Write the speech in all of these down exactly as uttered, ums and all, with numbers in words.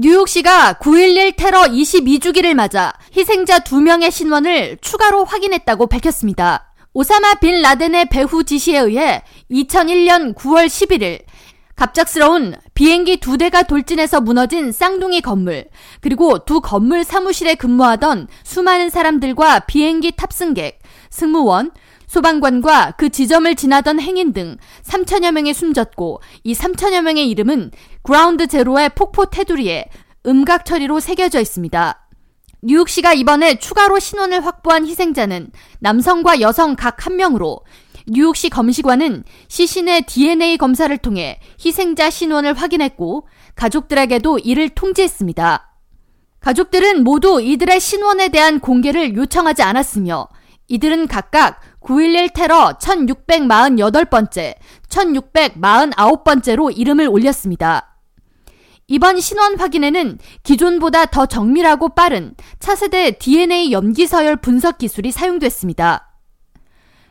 뉴욕시가 구일일 테러 이십이 주기를 맞아 희생자 두 명의 신원을 추가로 확인했다고 밝혔습니다. 오사마 빈 라덴의 배후 지시에 의해 이천일년 구월 십일일 갑작스러운 비행기 두 대가 돌진해서 무너진 쌍둥이 건물, 그리고 두 건물 사무실에 근무하던 수많은 사람들과 비행기 탑승객, 승무원, 소방관과 그 지점을 지나던 행인 등 삼천여 명이 숨졌고, 이 삼천여 명의 이름은 그라운드 제로의 폭포 테두리에 음각 처리로 새겨져 있습니다. 뉴욕시가 이번에 추가로 신원을 확보한 희생자는 남성과 여성 각 한 명으로 뉴욕시 검시관은 시신의 디엔에이 검사를 통해 희생자 신원을 확인했고 가족들에게도 이를 통지했습니다. 가족들은 모두 이들의 신원에 대한 공개를 요청하지 않았으며 이들은 각각 구일일 테러 천육백사십팔 번째, 천육백사십구 번째로 이름을 올렸습니다. 이번 신원 확인에는 기존보다 더 정밀하고 빠른 차세대 디엔에이 염기서열 분석 기술이 사용됐습니다.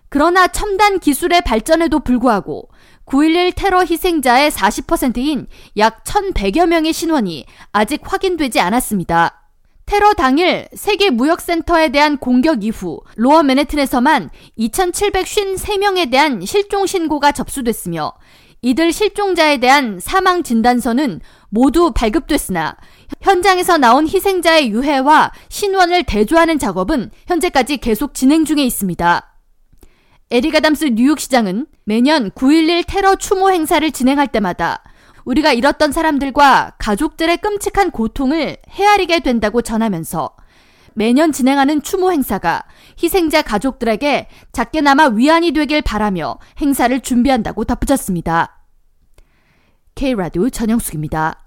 그러나 첨단 기술의 발전에도 불구하고 구일일 테러 희생자의 사십 퍼센트인 약 천백여 명의 신원이 아직 확인되지 않았습니다. 테러 당일 세계무역센터에 대한 공격 이후 로어 맨해튼에서만 이천칠백오십삼 명에 대한 실종 신고가 접수됐으며 이들 실종자에 대한 사망 진단서는 모두 발급됐으나 현장에서 나온 희생자의 유해와 신원을 대조하는 작업은 현재까지 계속 진행 중에 있습니다. 에릭 아담스 뉴욕시장은 매년 구일일 테러 추모 행사를 진행할 때마다 우리가 잃었던 사람들과 가족들의 끔찍한 고통을 헤아리게 된다고 전하면서 매년 진행하는 추모 행사가 희생자 가족들에게 작게나마 위안이 되길 바라며 행사를 준비한다고 덧붙였습니다. K-라디오 전영숙입니다.